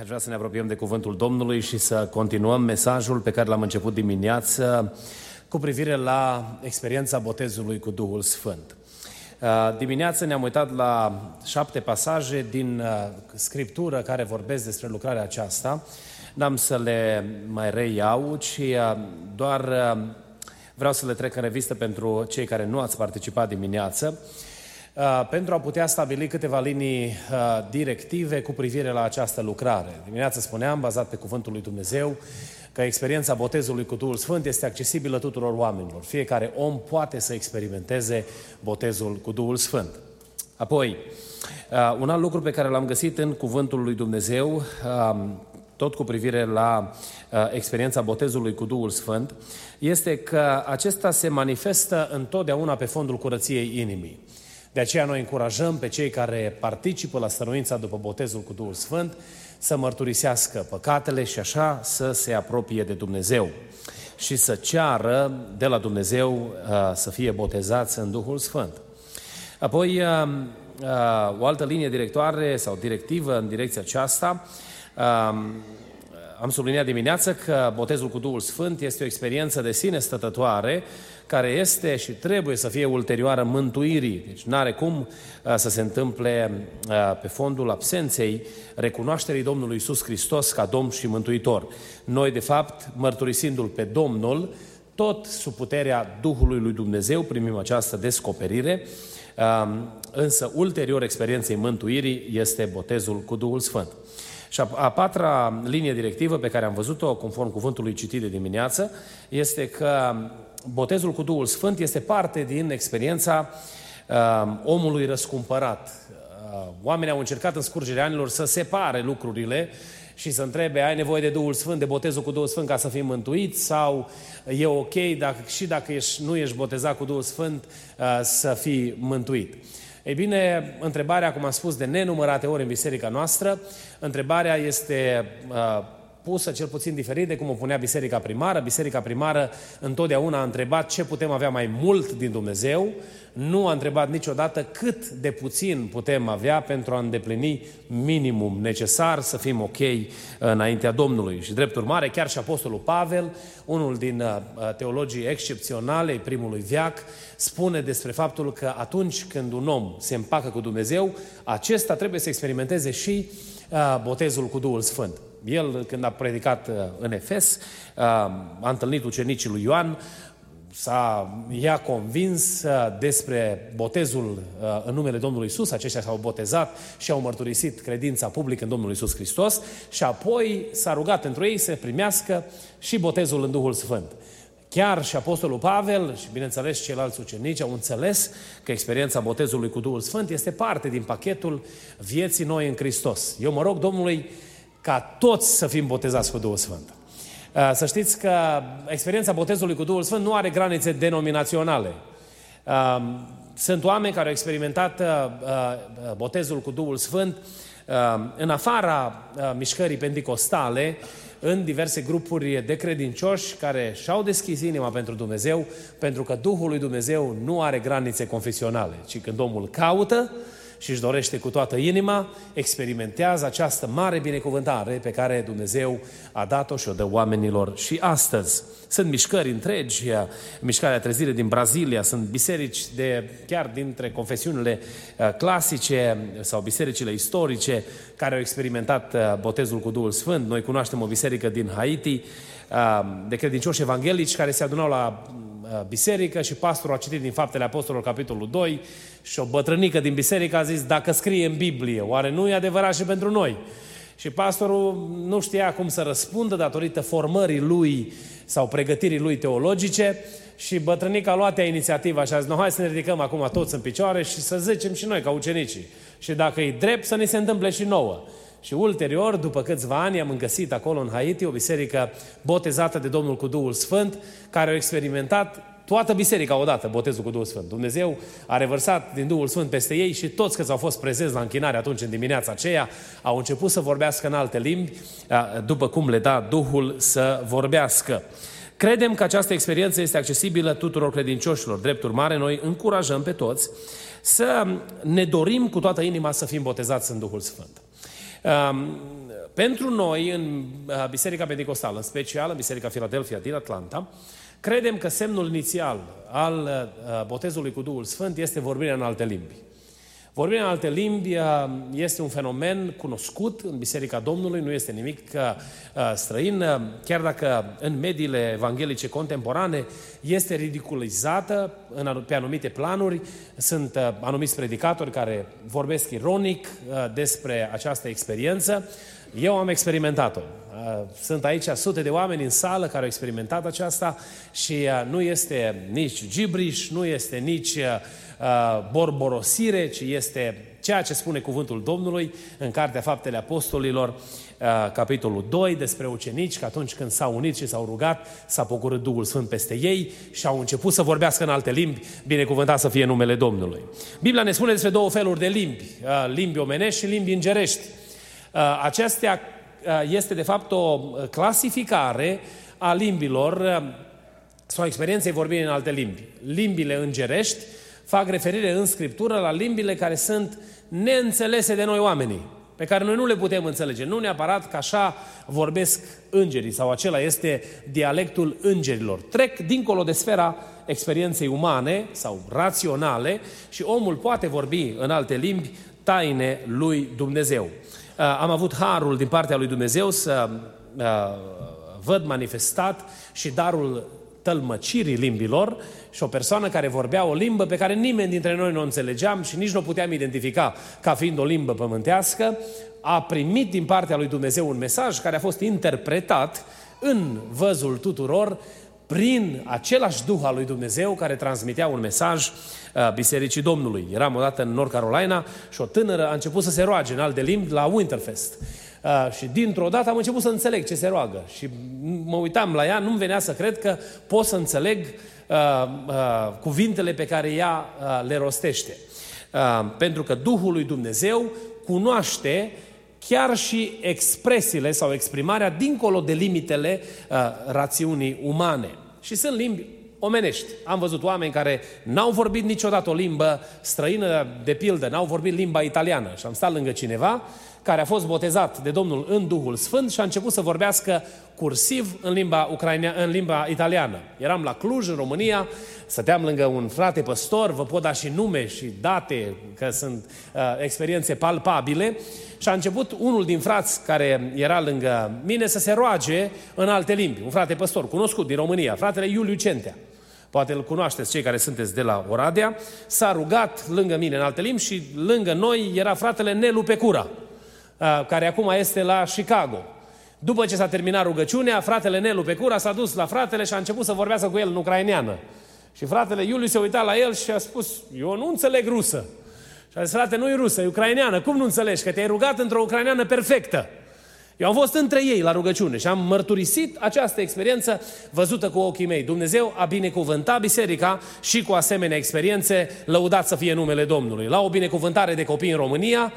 Aș vrea să ne apropiem de cuvântul Domnului și să continuăm mesajul pe care l-am început dimineață cu privire la experiența botezului cu Duhul Sfânt. Dimineață ne-am uitat la 7 pasaje din Scriptură care vorbesc despre lucrarea aceasta. N-am să le mai reiau, ci doar vreau să le trec în revistă pentru cei care nu ați participat dimineață, pentru a putea stabili câteva linii directive cu privire la această lucrare. Dimineața spuneam, bazat pe Cuvântul lui Dumnezeu, că experiența botezului cu Duhul Sfânt este accesibilă tuturor oamenilor. Fiecare om poate să experimenteze botezul cu Duhul Sfânt. Apoi, un alt lucru pe care l-am găsit în Cuvântul lui Dumnezeu, tot cu privire la experiența botezului cu Duhul Sfânt, este că acesta se manifestă întotdeauna pe fondul curăției inimii. De aceea noi încurajăm pe cei care participă la stăruința după botezul cu Duhul Sfânt să mărturisească păcatele și așa să se apropie de Dumnezeu și să ceară de la Dumnezeu să fie botezați în Duhul Sfânt. Apoi, o altă linie directoare sau directivă în direcția aceasta, am subliniat dimineață că botezul cu Duhul Sfânt este o experiență de sine stătătoare care este și trebuie să fie ulterioară mântuirii. Deci n-are cum să se întâmple pe fondul absenței recunoașterii Domnului Iisus Hristos ca Domn și Mântuitor. Noi, de fapt, mărturisindu-L pe Domnul, tot sub puterea Duhului lui Dumnezeu primim această descoperire, însă ulterior experienței mântuirii este botezul cu Duhul Sfânt. Și a patra linie directivă pe care am văzut-o, conform cuvântului citit de dimineață, este că botezul cu Duhul Sfânt este parte din experiența omului răscumpărat. Oamenii au încercat în scurgerea anilor să separe lucrurile și să întrebe, ai nevoie de Duhul Sfânt, de botezul cu Duhul Sfânt ca să fii mântuit? Sau e ok dacă nu ești botezat cu Duhul Sfânt să fii mântuit? Ei bine, întrebarea, cum am spus, de nenumărate ori în biserica noastră, întrebarea este pusă cel puțin diferit de cum o punea biserica primară. Biserica primară întotdeauna a întrebat ce putem avea mai mult din Dumnezeu, nu a întrebat niciodată cât de puțin putem avea pentru a îndeplini minimum necesar să fim ok înaintea Domnului. Și drept urmare, chiar și Apostolul Pavel, unul din teologii excepționale primului veac, spune despre faptul că atunci când un om se împacă cu Dumnezeu, acesta trebuie să experimenteze și botezul cu Duhul Sfânt. El, când a predicat în Efes, a întâlnit ucenicii lui Ioan, i-a convins despre botezul în numele Domnului Iisus. Aceștia s-au botezat și au mărturisit credința publică în Domnul Iisus Hristos și apoi s-a rugat pentru ei să primească și botezul în Duhul Sfânt. Chiar și Apostolul Pavel și, bineînțeles, ceilalți ucenici au înțeles că experiența botezului cu Duhul Sfânt este parte din pachetul vieții noi în Hristos. Eu mă rog Domnului ca toți să fim botezați cu Duhul Sfânt. Să știți că experiența botezului cu Duhul Sfânt nu are granițe denominaționale. Sunt oameni care au experimentat botezul cu Duhul Sfânt în afara mișcării penticostale, în diverse grupuri de credincioși care și-au deschis inima pentru Dumnezeu, pentru că Duhul lui Dumnezeu nu are granițe confesionale, ci când omul caută și își dorește cu toată inima, experimentează această mare binecuvântare pe care Dumnezeu a dat-o și o dă oamenilor și astăzi. Sunt mișcări întregi, mișcarea Trezire din Brazilia, sunt biserici chiar dintre confesiunile clasice sau bisericile istorice care au experimentat botezul cu Duhul Sfânt. Noi cunoaștem o biserică din Haiti de credincioși evanghelici care se adunau la biserică și pastorul a citit din Faptele Apostolilor, capitolul 2, și o bătrânică din biserică a zis, dacă scrie în Biblie, oare nu e adevărat și pentru noi? Și pastorul nu știa cum să răspundă datorită formării lui sau pregătirii lui teologice și bătrânica a luat inițiativa și a zis, hai să ne ridicăm acum toți în picioare și să zicem și noi ca ucenicii. Și dacă e drept, să ne se întâmple și nouă. Și ulterior, după câțiva ani, am găsit acolo în Haiti o biserică botezată de Domnul cu Duhul Sfânt, care a experimentat toată biserica odată, botezul cu Duhul Sfânt. Dumnezeu a revărsat din Duhul Sfânt peste ei și toți câți au fost prezenți la închinare atunci, în dimineața aceea, au început să vorbească în alte limbi, după cum le da Duhul să vorbească. Credem că această experiență este accesibilă tuturor credincioșilor. Drept urmare, noi încurajăm pe toți să ne dorim cu toată inima să fim botezați în Duhul Sfânt. Pentru noi, în Biserica Pentecostală, în special în Biserica Philadelphia din Atlanta, credem că semnul inițial al botezului cu Duhul Sfânt este vorbirea în alte limbi. Vorbirea în alte limbi este un fenomen cunoscut în Biserica Domnului, nu este nimic străin, chiar dacă în mediile evanghelice contemporane este ridiculizată pe anumite planuri. Sunt anumiți predicatori care vorbesc ironic despre această experiență. Eu am experimentat-o. Sunt aici sute de oameni în sală care au experimentat aceasta și nu este nici gibriș, nu este nici borborosire, ci este ceea ce spune cuvântul Domnului în Cartea Faptele Apostolilor, capitolul 2, despre ucenici, că atunci când s-au unit și s-au rugat, s-a pogorât Duhul Sfânt peste ei și au început să vorbească în alte limbi, binecuvântat să fie numele Domnului. Biblia ne spune despre două feluri de limbi, limbi omenești și limbi îngerești. Acestea este de fapt o clasificare a limbilor sau experienței vorbirii în alte limbi. Limbile îngerești fac referire în Scriptură la limbile care sunt neînțelese de noi oamenii, pe care noi nu le putem înțelege. Nu neapărat că așa vorbesc îngerii sau acela este dialectul îngerilor. Trec dincolo de sfera experienței umane sau raționale și omul poate vorbi în alte limbi taine lui Dumnezeu. Am avut harul din partea lui Dumnezeu să văd manifestat și darul tălmăcirii limbilor și o persoană care vorbea o limbă pe care nimeni dintre noi nu o înțelegeam și nici nu o puteam identifica ca fiind o limbă pământească, a primit din partea lui Dumnezeu un mesaj care a fost interpretat în văzul tuturor prin același Duh al lui Dumnezeu care transmitea un mesaj Bisericii Domnului. Eram odată în North Carolina și o tânără a început să se roage în alte limbi la Winterfest. Și dintr-o dată am început să înțeleg ce se roagă. Și mă uitam la ea, nu-mi venea să cred că pot să înțeleg cuvintele pe care ea le rostește. Pentru că Duhul lui Dumnezeu cunoaște chiar și expresiile sau exprimarea dincolo de limitele rațiunii umane. Și sunt limbi omenești. Am văzut oameni care n-au vorbit niciodată o limbă străină, de pildă, n-au vorbit limba italiană. Și am stat lângă cineva care a fost botezat de Domnul în Duhul Sfânt și a început să vorbească cursiv în limba italiană. Eram la Cluj, în România, stăteam lângă un frate păstor, vă pot da și nume și date, că sunt experiențe palpabile, și a început unul din frați care era lângă mine să se roage în alte limbi. Un frate păstor cunoscut din România, fratele Iuliu Centea. Poate îl cunoașteți cei care sunteți de la Oradea. S-a rugat lângă mine în alte limbi și lângă noi era fratele Nelu Pecura, care acum este la Chicago. După ce s-a terminat rugăciunea, fratele Nelu Pecura s-a dus la fratele și a început să vorbească cu el în ucraineană. Și fratele Iuliu se uita la el și a spus: eu nu înțeleg rusă. Și a zis: frate, nu e rusă, e ucraineană. Cum nu înțelegi? Că te-ai rugat într-o ucraineană perfectă. Eu am fost între ei la rugăciune și am mărturisit această experiență văzută cu ochii mei. Dumnezeu a binecuvântat biserica și cu asemenea experiențe, lăudat să fie numele Domnului. La o binecuvântare de copii în România,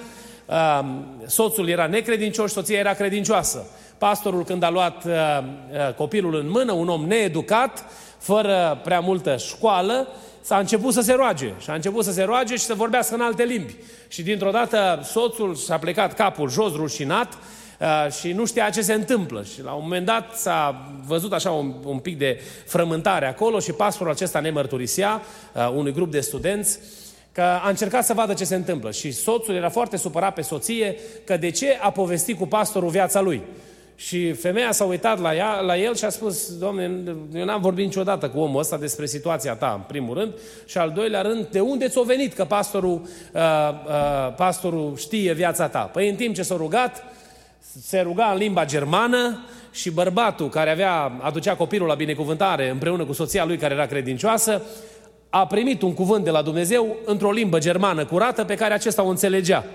soțul era necredincios, soția era credincioasă. Pastorul, când a luat copilul în mână, un om needucat, fără prea multă școală, s-a început să se roage. Și a început să se roage și să vorbească în alte limbi. Și dintr-o dată soțul s-a plecat capul jos, rușinat, și nu știa ce se întâmplă. Și la un moment dat s-a văzut așa un pic de frământare acolo și pastorul acesta ne mărturisea unui grup de studenți că a încercat să vadă ce se întâmplă. Și soțul era foarte supărat pe soție că de ce a povestit cu pastorul viața lui. Și femeia s-a uitat la el și a spus: Doamne, eu n-am vorbit niciodată cu omul ăsta despre situația ta, în primul rând, și al doilea rând, de unde ți-o venit că pastorul știe viața ta? Păi în timp ce s-a rugat, se ruga în limba germană și bărbatul care aducea copilul la binecuvântare împreună cu soția lui care era credincioasă, a primit un cuvânt de la Dumnezeu într-o limbă germană curată pe care acesta o înțelegea.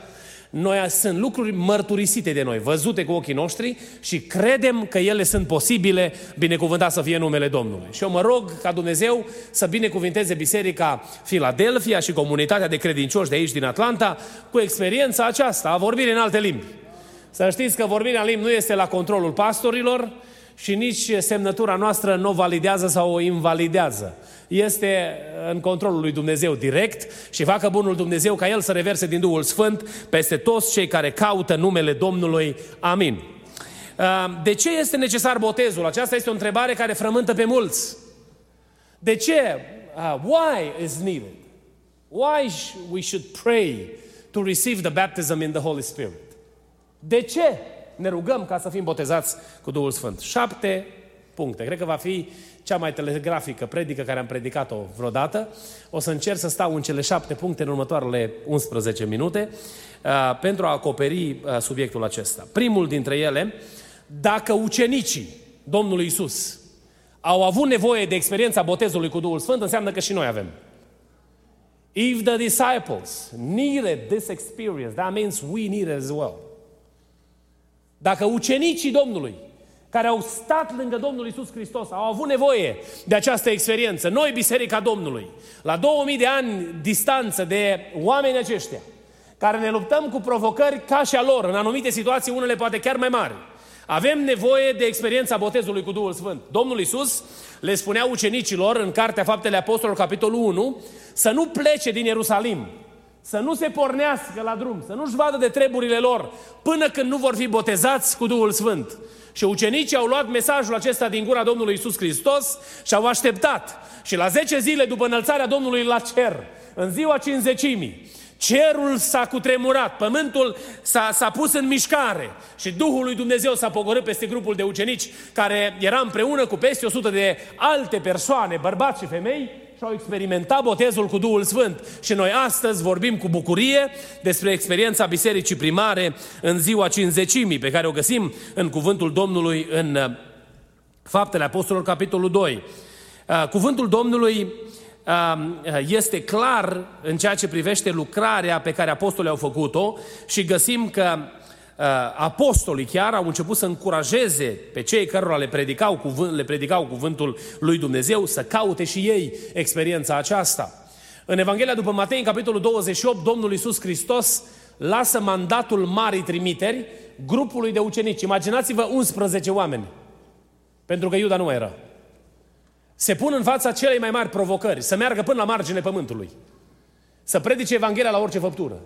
Noi sunt lucruri mărturisite de noi, văzute cu ochii noștri și credem că ele sunt posibile, binecuvântat să fie numele Domnului. Și eu mă rog ca Dumnezeu să binecuvinteze Biserica Philadelphia și comunitatea de credincioși de aici din Atlanta cu experiența aceasta, a vorbirii în alte limbi. Să știți că vorbirea în limbi nu este la controlul pastorilor și nici semnătura noastră nu o validează sau o invalidează. Este în controlul lui Dumnezeu direct și facă bunul Dumnezeu ca El să reverse din Duhul Sfânt peste toți cei care caută numele Domnului. Amin. De ce este necesar botezul? Aceasta este o întrebare care frământă pe mulți. De ce? Why is needed? Why we should pray to receive the baptism in the Holy Spirit? De ce ne rugăm ca să fim botezați cu Duhul Sfânt? 7 puncte. Cred că va fi cea mai telegrafică predică care am predicat-o vreodată. O să încerc să stau în cele 7 puncte în următoarele 11 minute pentru a acoperi subiectul acesta. Primul dintre ele, dacă ucenicii Domnului Iisus au avut nevoie de experiența botezului cu Duhul Sfânt, înseamnă că și noi avem. If the disciples needed this experience, that means we need it as well. Dacă ucenicii Domnului, care au stat lângă Domnul Iisus Hristos, au avut nevoie de această experiență, noi, Biserica Domnului, la 2000 de ani distanță de oamenii aceștia, care ne luptăm cu provocări ca și a lor, în anumite situații, unele poate chiar mai mari, avem nevoie de experiența botezului cu Duhul Sfânt. Domnul Iisus le spunea ucenicilor, în Cartea Faptele Apostolilor, capitolul 1, să nu plece din Ierusalim, să nu se pornească la drum, să nu-și vadă de treburile lor, până când nu vor fi botezați cu Duhul Sfânt. Și ucenicii au luat mesajul acesta din gura Domnului Iisus Hristos și au așteptat. Și la 10 zile după înălțarea Domnului la cer, în ziua 50-imii, cerul s-a cutremurat, pământul s-a pus în mișcare și Duhul lui Dumnezeu s-a pogorât peste grupul de ucenici care era împreună cu peste 100 de alte persoane, bărbați și femei, și au experimentat botezul cu Duhul Sfânt. Și noi astăzi vorbim cu bucurie despre experiența Bisericii Primare în ziua 50-imii, pe care o găsim în cuvântul Domnului în Faptele Apostolilor, capitolul 2. Cuvântul Domnului este clar în ceea ce privește lucrarea pe care apostolii au făcut-o și găsim că apostolii chiar au început să încurajeze pe cei cărora le predicau cuvântul lui Dumnezeu să caute și ei experiența aceasta. În Evanghelia după Matei, în capitolul 28, Domnul Iisus Hristos lasă mandatul marii trimiteri grupului de ucenici. Imaginați-vă 11 oameni, pentru că Iuda nu mai era. Se pun în fața celei mai mari provocări, să meargă până la marginile pământului, să predice Evanghelia la orice făptură,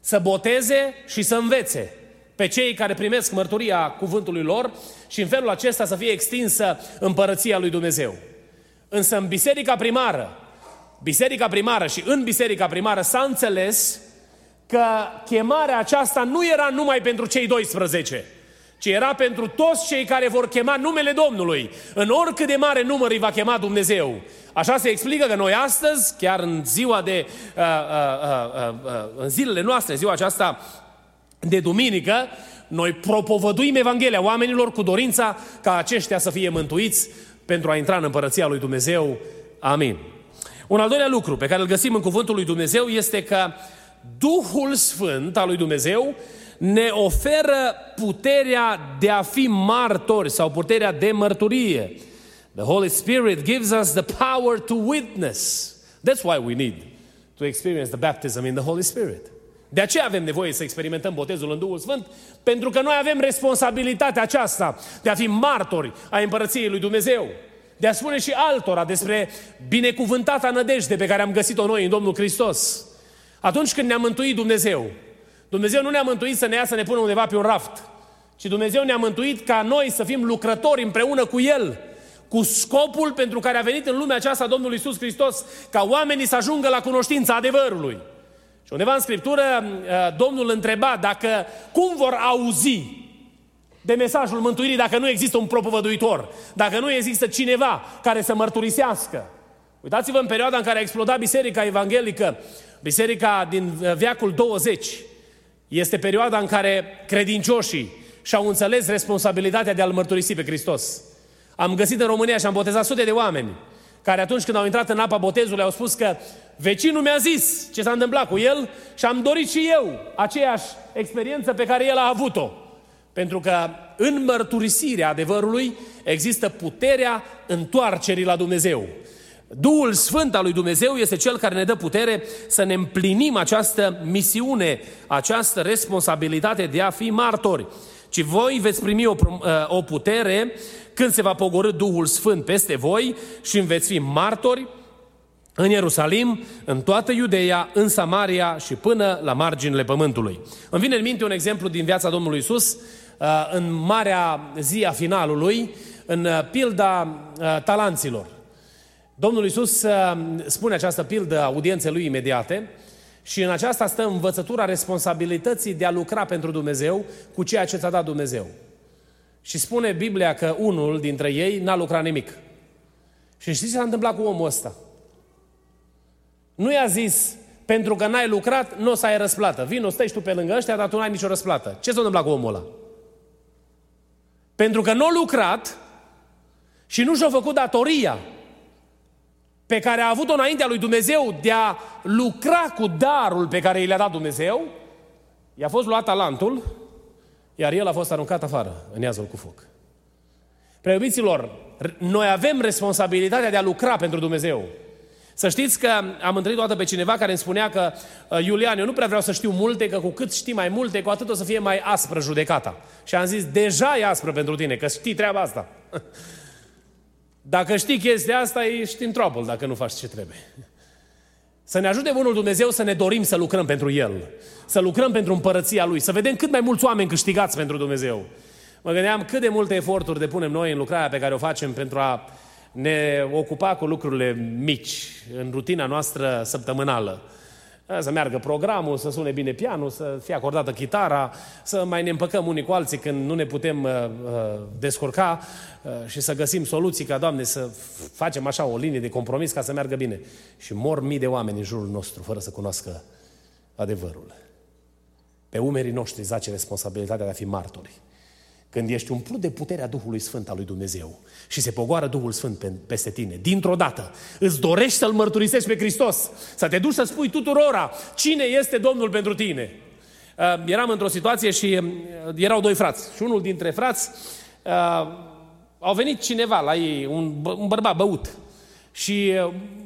să boteze și să învețe pe cei care primesc mărturia cuvântului lor și în felul acesta să fie extinsă împărăția lui Dumnezeu. Însă în Biserica Primară și în Biserica Primară s-a înțeles că chemarea aceasta nu era numai pentru cei 12, ci era pentru toți cei care vor chema numele Domnului. În oricât de mare număr îi va chema Dumnezeu. Așa se explică că noi astăzi, chiar în în zilele noastre, ziua aceasta de duminică, noi propovăduim Evanghelia oamenilor cu dorința ca aceștia să fie mântuiți pentru a intra în Împărăția lui Dumnezeu. Amin. Un al doilea lucru pe care îl găsim în Cuvântul lui Dumnezeu este că Duhul Sfânt al lui Dumnezeu ne oferă puterea de a fi martori sau puterea de mărturie. The Holy Spirit gives us the power to witness. That's why we need to experience the baptism in the Holy Spirit. De aceea avem nevoie să experimentăm botezul în Duhul Sfânt, pentru că noi avem responsabilitatea aceasta de a fi martori ai Împărăției lui Dumnezeu, de a spune și altora despre binecuvântata nădejde pe care am găsit-o noi în Domnul Hristos. Atunci când ne-a mântuit Dumnezeu nu ne-a mântuit să ne ia să ne pună undeva pe un raft, ci Dumnezeu ne-a mântuit ca noi să fim lucrători împreună cu El, cu scopul pentru care a venit în lumea aceasta Domnul Iisus Hristos, ca oamenii să ajungă la cunoștința adevărului. Și undeva în Scriptură Domnul întreba cum vor auzi de mesajul mântuirii dacă nu există un propovăduitor, dacă nu există cineva care să mărturisească. Uitați-vă în perioada în care a explodat biserica evanghelică, biserica din veacul 20, este perioada în care credincioșii și-au înțeles responsabilitatea de a-L mărturisi pe Hristos. Am găsit în România și am botezat sute de oameni care atunci când au intrat în apa botezului au spus că vecinul mi-a zis ce s-a întâmplat cu el și am dorit și eu aceeași experiență pe care el a avut-o. Pentru că în mărturisirea adevărului există puterea întoarcerii la Dumnezeu. Duhul Sfânt al lui Dumnezeu este cel care ne dă putere să ne împlinim această misiune, această responsabilitate de a fi martori. Ci voi veți primi o putere când se va pogorî Duhul Sfânt peste voi și veți fi martori în Ierusalim, în toată Iudeea, în Samaria și până la marginile pământului. Îmi vine în minte un exemplu din viața Domnului Iisus, în marea zi a finalului, în pilda talanților. Domnul Iisus spune această pildă audienței lui imediate și în aceasta stă învățătura responsabilității de a lucra pentru Dumnezeu cu ceea ce ți-a dat Dumnezeu. Și spune Biblia că unul dintre ei n-a lucrat nimic. Și știți ce s-a întâmplat cu omul ăsta? Nu i-a zis, pentru că n-ai lucrat, nu o să ai răsplată. Vino, stai și tu pe lângă ăștia, dar tu n-ai nicio răsplată. Ce s-a întâmplat cu omul ăla? Pentru că n-a lucrat și nu și-a făcut datoria pe care a avut-o înaintea lui Dumnezeu de a lucra cu darul pe care i l-a dat Dumnezeu, i-a fost luat talentul, iar el a fost aruncat afară, în iazul cu foc. Preiubiților, noi avem responsabilitatea de a lucra pentru Dumnezeu. Să știți că am întâlnit o dată pe cineva care îmi spunea că Iulian, eu nu prea vreau să știu multe, că cu cât știi mai multe, cu atât o să fie mai aspră judecata. Și am zis, deja e aspră pentru tine, că știi treaba asta. Dacă știi chestia asta, ești în trouble dacă nu faci ce trebuie. Să ne ajute Bunul Dumnezeu să ne dorim să lucrăm pentru El, să lucrăm pentru împărăția Lui, să vedem cât mai mulți oameni câștigați pentru Dumnezeu. Mă gândeam cât de multe eforturi depunem noi în lucrarea pe care o facem pentru a ne ocupa cu lucrurile mici, în rutina noastră săptămânală. Să meargă programul, să sune bine pianul, să fie acordată chitara, să mai ne împăcăm unii cu alții când nu ne putem descurca și să găsim soluții ca, Doamne, să facem așa o linie de compromis ca să meargă bine. Și mor mii de oameni în jurul nostru fără să cunoască adevărul. Pe umerii noștri zace responsabilitatea de a fi martori. Când ești umplut de puterea Duhului Sfânt al lui Dumnezeu și se pogoară Duhul Sfânt peste tine, dintr-o dată îți dorești să-L mărturisești pe Hristos, să te duci să spui tuturora cine este Domnul pentru tine. Eram într-o situație și erau doi frați și unul dintre frați au venit cineva la ei, un bărbat băut și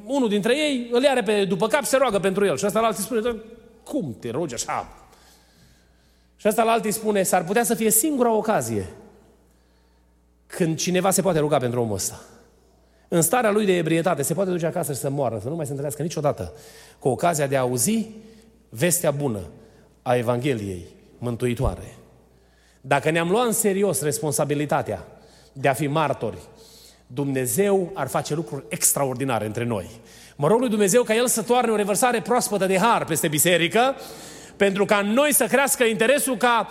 unul dintre ei îl are pe după cap și se roagă pentru el și ăsta la alții spune, cum te rogi așa? Și ăsta la alții spune, s-ar putea să fie singura ocazie când cineva se poate ruga pentru omul ăsta. În starea lui de ebrietate se poate duce acasă și să moară, să nu mai se întâlnească niciodată cu ocazia de a auzi vestea bună a Evangheliei mântuitoare. Dacă ne-am luat în serios responsabilitatea de a fi martori, Dumnezeu ar face lucruri extraordinare între noi. Mă rog lui Dumnezeu ca El să toarne o revărsare proaspătă de har peste biserică, pentru ca noi să crească interesul ca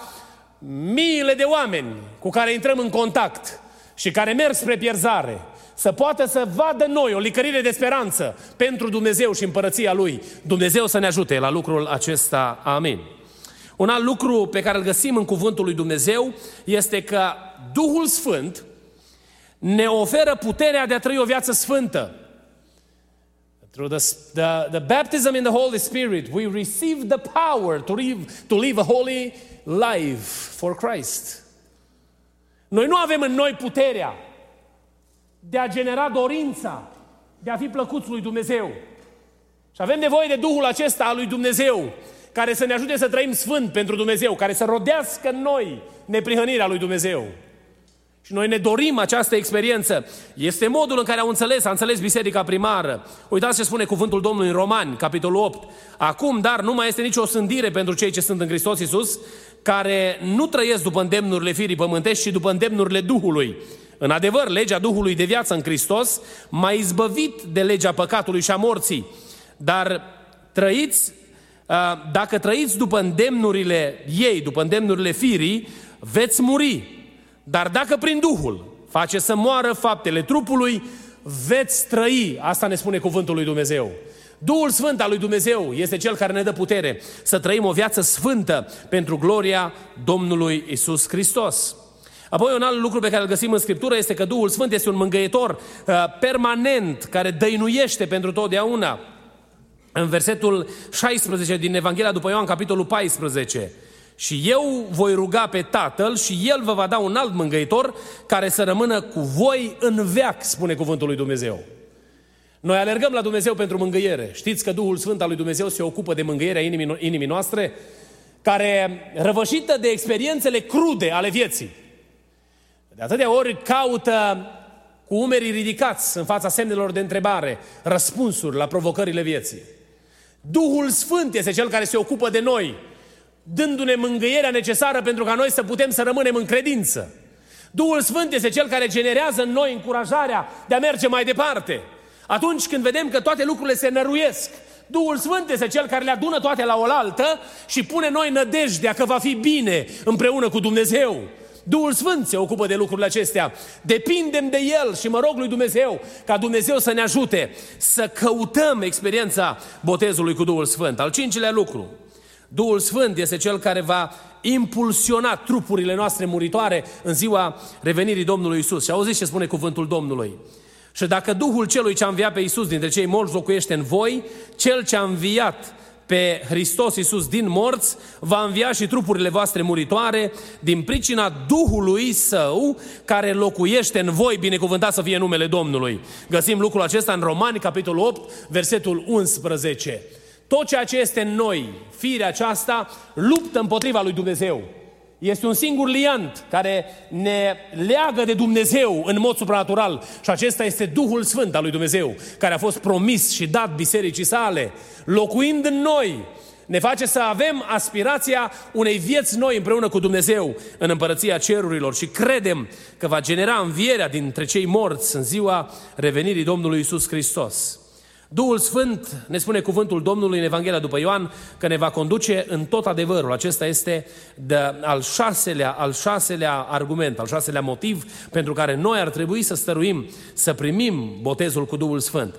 miile de oameni cu care intrăm în contact și care merg spre pierzare să poată să vadă noi o licărire de speranță pentru Dumnezeu și împărăția Lui. Dumnezeu să ne ajute la lucrul acesta. Amin. Un alt lucru pe care îl găsim în cuvântul lui Dumnezeu este că Duhul Sfânt ne oferă puterea de a trăi o viață sfântă. Through the baptism in the Holy Spirit, we receive the power to live a holy life for Christ. Noi nu avem în noi puterea de a genera dorința de a fi plăcuți lui Dumnezeu. Și avem nevoie de Duhul acesta al lui Dumnezeu, care să ne ajute să trăim sfânt pentru Dumnezeu, care să rodească în noi neprihănirea lui Dumnezeu. Și noi ne dorim această experiență. Este modul în care a înțeles biserica primară. Uitați ce spune cuvântul Domnului în Romani, capitolul 8. Acum, dar, nu mai este nicio osândire pentru cei ce sunt în Hristos Iisus, care nu trăiesc după îndemnurile firii pământești, ci după îndemnurile Duhului. În adevăr, legea Duhului de viață în Hristos m-a izbăvit de legea păcatului și a morții. Dar dacă trăiți după îndemnurile ei, după îndemnurile firii, veți muri. Dar dacă prin Duhul face să moară faptele trupului, veți trăi. Asta ne spune cuvântul lui Dumnezeu. Duhul Sfânt al lui Dumnezeu este Cel care ne dă putere să trăim o viață sfântă pentru gloria Domnului Iisus Hristos. Apoi un alt lucru pe care îl găsim în Scriptură este că Duhul Sfânt este un mângâietor permanent care dăinuiește pentru totdeauna. În versetul 16 din Evanghelia după Ioan, capitolul 14. Și eu voi ruga pe Tatăl și El vă va da un alt mângâitor care să rămână cu voi în veac, spune cuvântul lui Dumnezeu. Noi alergăm la Dumnezeu pentru mângâiere. Știți că Duhul Sfânt al lui Dumnezeu se ocupă de mângâierea inimii noastre, care răvășită de experiențele crude ale vieții. De atâtea ori caută cu umerii ridicați în fața semnelor de întrebare răspunsuri la provocările vieții. Duhul Sfânt este Cel care se ocupă de noi, dându-ne mângâierea necesară pentru ca noi să putem să rămânem în credință. Duhul Sfânt este Cel care generează în noi încurajarea de a merge mai departe. Atunci când vedem că toate lucrurile se năruiesc, Duhul Sfânt este Cel care le adună toate la oaltă și pune noi nădejdea că va fi bine împreună cu Dumnezeu. Duhul Sfânt se ocupă de lucrurile acestea. Depindem de El și mă rog lui Dumnezeu ca Dumnezeu să ne ajute să căutăm experiența botezului cu Duhul Sfânt. Al cincilea lucru, Duhul Sfânt este Cel care va impulsiona trupurile noastre muritoare în ziua revenirii Domnului Iisus. Și auziți ce spune cuvântul Domnului. Și dacă Duhul Celui ce-a înviat pe Iisus dintre cei morți locuiește în voi, Cel ce-a înviat pe Hristos Iisus din morți va învia și trupurile voastre muritoare din pricina Duhului Său care locuiește în voi, binecuvântat să fie numele Domnului. Găsim lucrul acesta în Romani, capitolul 8, versetul 11. Tot ceea ce este în noi, firea aceasta, luptă împotriva lui Dumnezeu. Este un singur liant care ne leagă de Dumnezeu în mod supranatural și acesta este Duhul Sfânt al lui Dumnezeu, care a fost promis și dat bisericii sale, locuind în noi, ne face să avem aspirația unei vieți noi împreună cu Dumnezeu în împărăția cerurilor și credem că va genera învierea dintre cei morți în ziua revenirii Domnului Iisus Hristos. Duhul Sfânt, ne spune cuvântul Domnului în Evanghelia după Ioan, că ne va conduce în tot adevărul. Acesta este al șaselea argument, al șaselea motiv pentru care noi ar trebui să stăruim, să primim botezul cu Duhul Sfânt.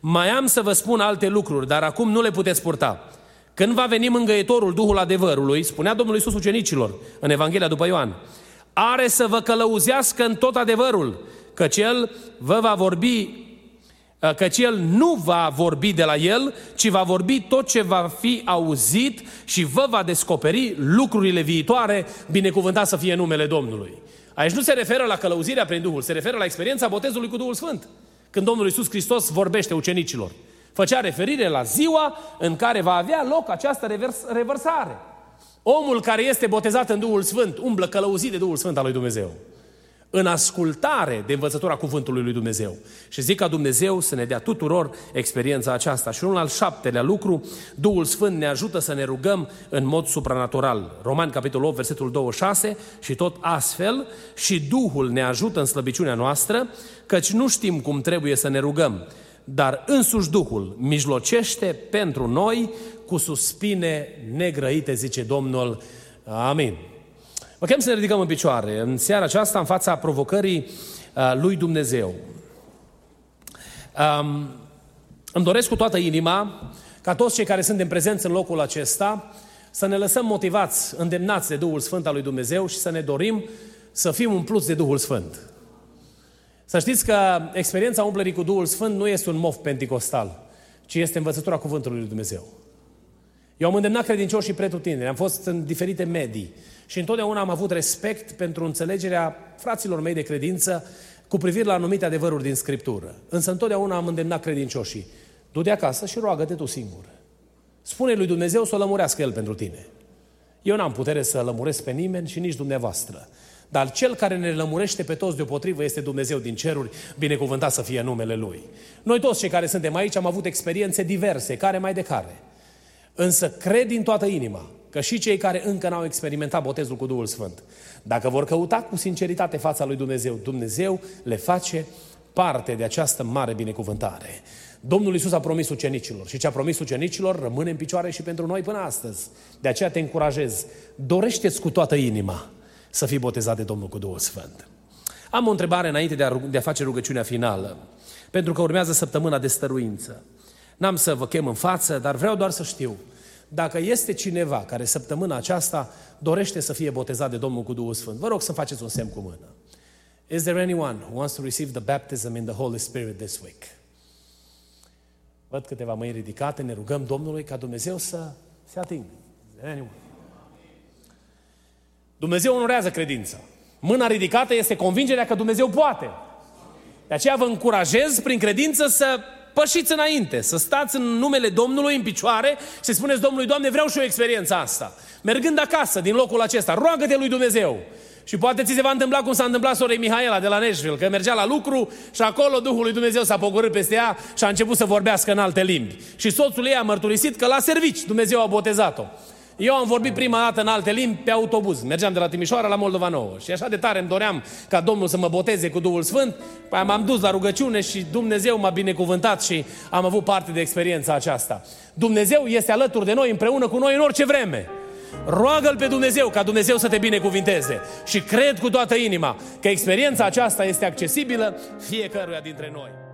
Mai am să vă spun alte lucruri, dar acum nu le puteți purta. Când va veni mângâietorul, Duhul adevărului, spunea Domnul Iisus ucenicilor în Evanghelia după Ioan, are să vă călăuzească în tot adevărul, căci El nu va vorbi de la El, ci va vorbi tot ce va fi auzit și vă va descoperi lucrurile viitoare, binecuvântat să fie numele Domnului. Aici nu se referă la călăuzirea prin Duhul, se referă la experiența botezului cu Duhul Sfânt. Când Domnul Iisus Hristos vorbește ucenicilor, făcea referire la ziua în care va avea loc această revărsare. Omul care este botezat în Duhul Sfânt umblă călăuzit de Duhul Sfânt al lui Dumnezeu, în ascultare de învățătura cuvântului lui Dumnezeu. Și zic ca Dumnezeu să ne dea tuturor experiența aceasta. Și unul al șaptelea lucru, Duhul Sfânt ne ajută să ne rugăm în mod supranatural. Romani, capitolul 8, versetul 26, și tot astfel, și Duhul ne ajută în slăbiciunea noastră, căci nu știm cum trebuie să ne rugăm, dar însuși Duhul mijlocește pentru noi cu suspine negrăite, zice Domnul. Amin. Vă chem să ne ridicăm în picioare în seara aceasta în fața provocării lui Dumnezeu. Îmi doresc cu toată inima ca toți cei care suntem prezenți în locul acesta să ne lăsăm motivați, îndemnați de Duhul Sfânt al lui Dumnezeu și să ne dorim să fim umpluți de Duhul Sfânt. Să știți că experiența umplerii cu Duhul Sfânt nu este un moft penticostal, ci este învățătura cuvântului lui Dumnezeu. Eu am îndemnat credincioșii pretutindeni, am fost în diferite medii și întotdeauna am avut respect pentru înțelegerea fraților mei de credință cu privire la anumite adevăruri din Scriptură. Însă întotdeauna am îndemnat credincioșii, du-te acasă și roagă-te tu singur. Spune lui Dumnezeu să o lămurească El pentru tine. Eu n-am putere să lămuresc pe nimeni și nici dumneavoastră. Dar Cel care ne lămurește pe toți deopotrivă este Dumnezeu din ceruri, binecuvântat să fie numele Lui. Noi toți cei care suntem aici am avut experiențe diverse, care mai de care. Însă cred din toată inima că și cei care încă n-au experimentat botezul cu Duhul Sfânt, dacă vor căuta cu sinceritate fața lui Dumnezeu, Dumnezeu le face parte de această mare binecuvântare. Domnul Iisus a promis ucenicilor și ce a promis ucenicilor rămâne în picioare și pentru noi până astăzi. De aceea te încurajez, dorește-ți cu toată inima să fii botezat de Domnul cu Duhul Sfânt. Am o întrebare înainte de a face rugăciunea finală, pentru că urmează săptămâna de stăruință. N-am să vă chem în față, dar vreau doar să știu Dacă este cineva care săptămâna aceasta dorește să fie botezat de Domnul cu Duhul Sfânt, vă rog să faceți un semn cu mâna. Is there anyone who wants to receive the baptism in the Holy Spirit this week? Văd câteva mâini ridicate, ne rugăm Domnului ca Dumnezeu să se atingă. Dumnezeu onorează credința. Mâna ridicată este convingerea că Dumnezeu poate. De aceea vă încurajez prin credință să pășiți înainte, să stați în numele Domnului în picioare și să spuneți Domnului, Doamne, vreau și eu experiența asta. Mergând acasă din locul acesta, roagă-te lui Dumnezeu. Și poate ți se va întâmpla cum s-a întâmplat sorei Mihaela de la Nashville, că mergea la lucru și acolo Duhul lui Dumnezeu s-a pogorât peste ea și a început să vorbească în alte limbi. Și soțul ei a mărturisit că la servici Dumnezeu a botezat-o. Eu am vorbit prima dată în alte limbi pe autobuz. Mergeam de la Timișoara la Moldova Nouă și așa de tare îmi doream ca Domnul să mă boteze cu Duhul Sfânt. Păi m-am dus la rugăciune și Dumnezeu m-a binecuvântat și am avut parte de experiența aceasta. Dumnezeu este alături de noi, împreună cu noi în orice vreme. Roagă-L pe Dumnezeu ca Dumnezeu să te binecuvinteze și cred cu toată inima că experiența aceasta este accesibilă fiecăruia dintre noi.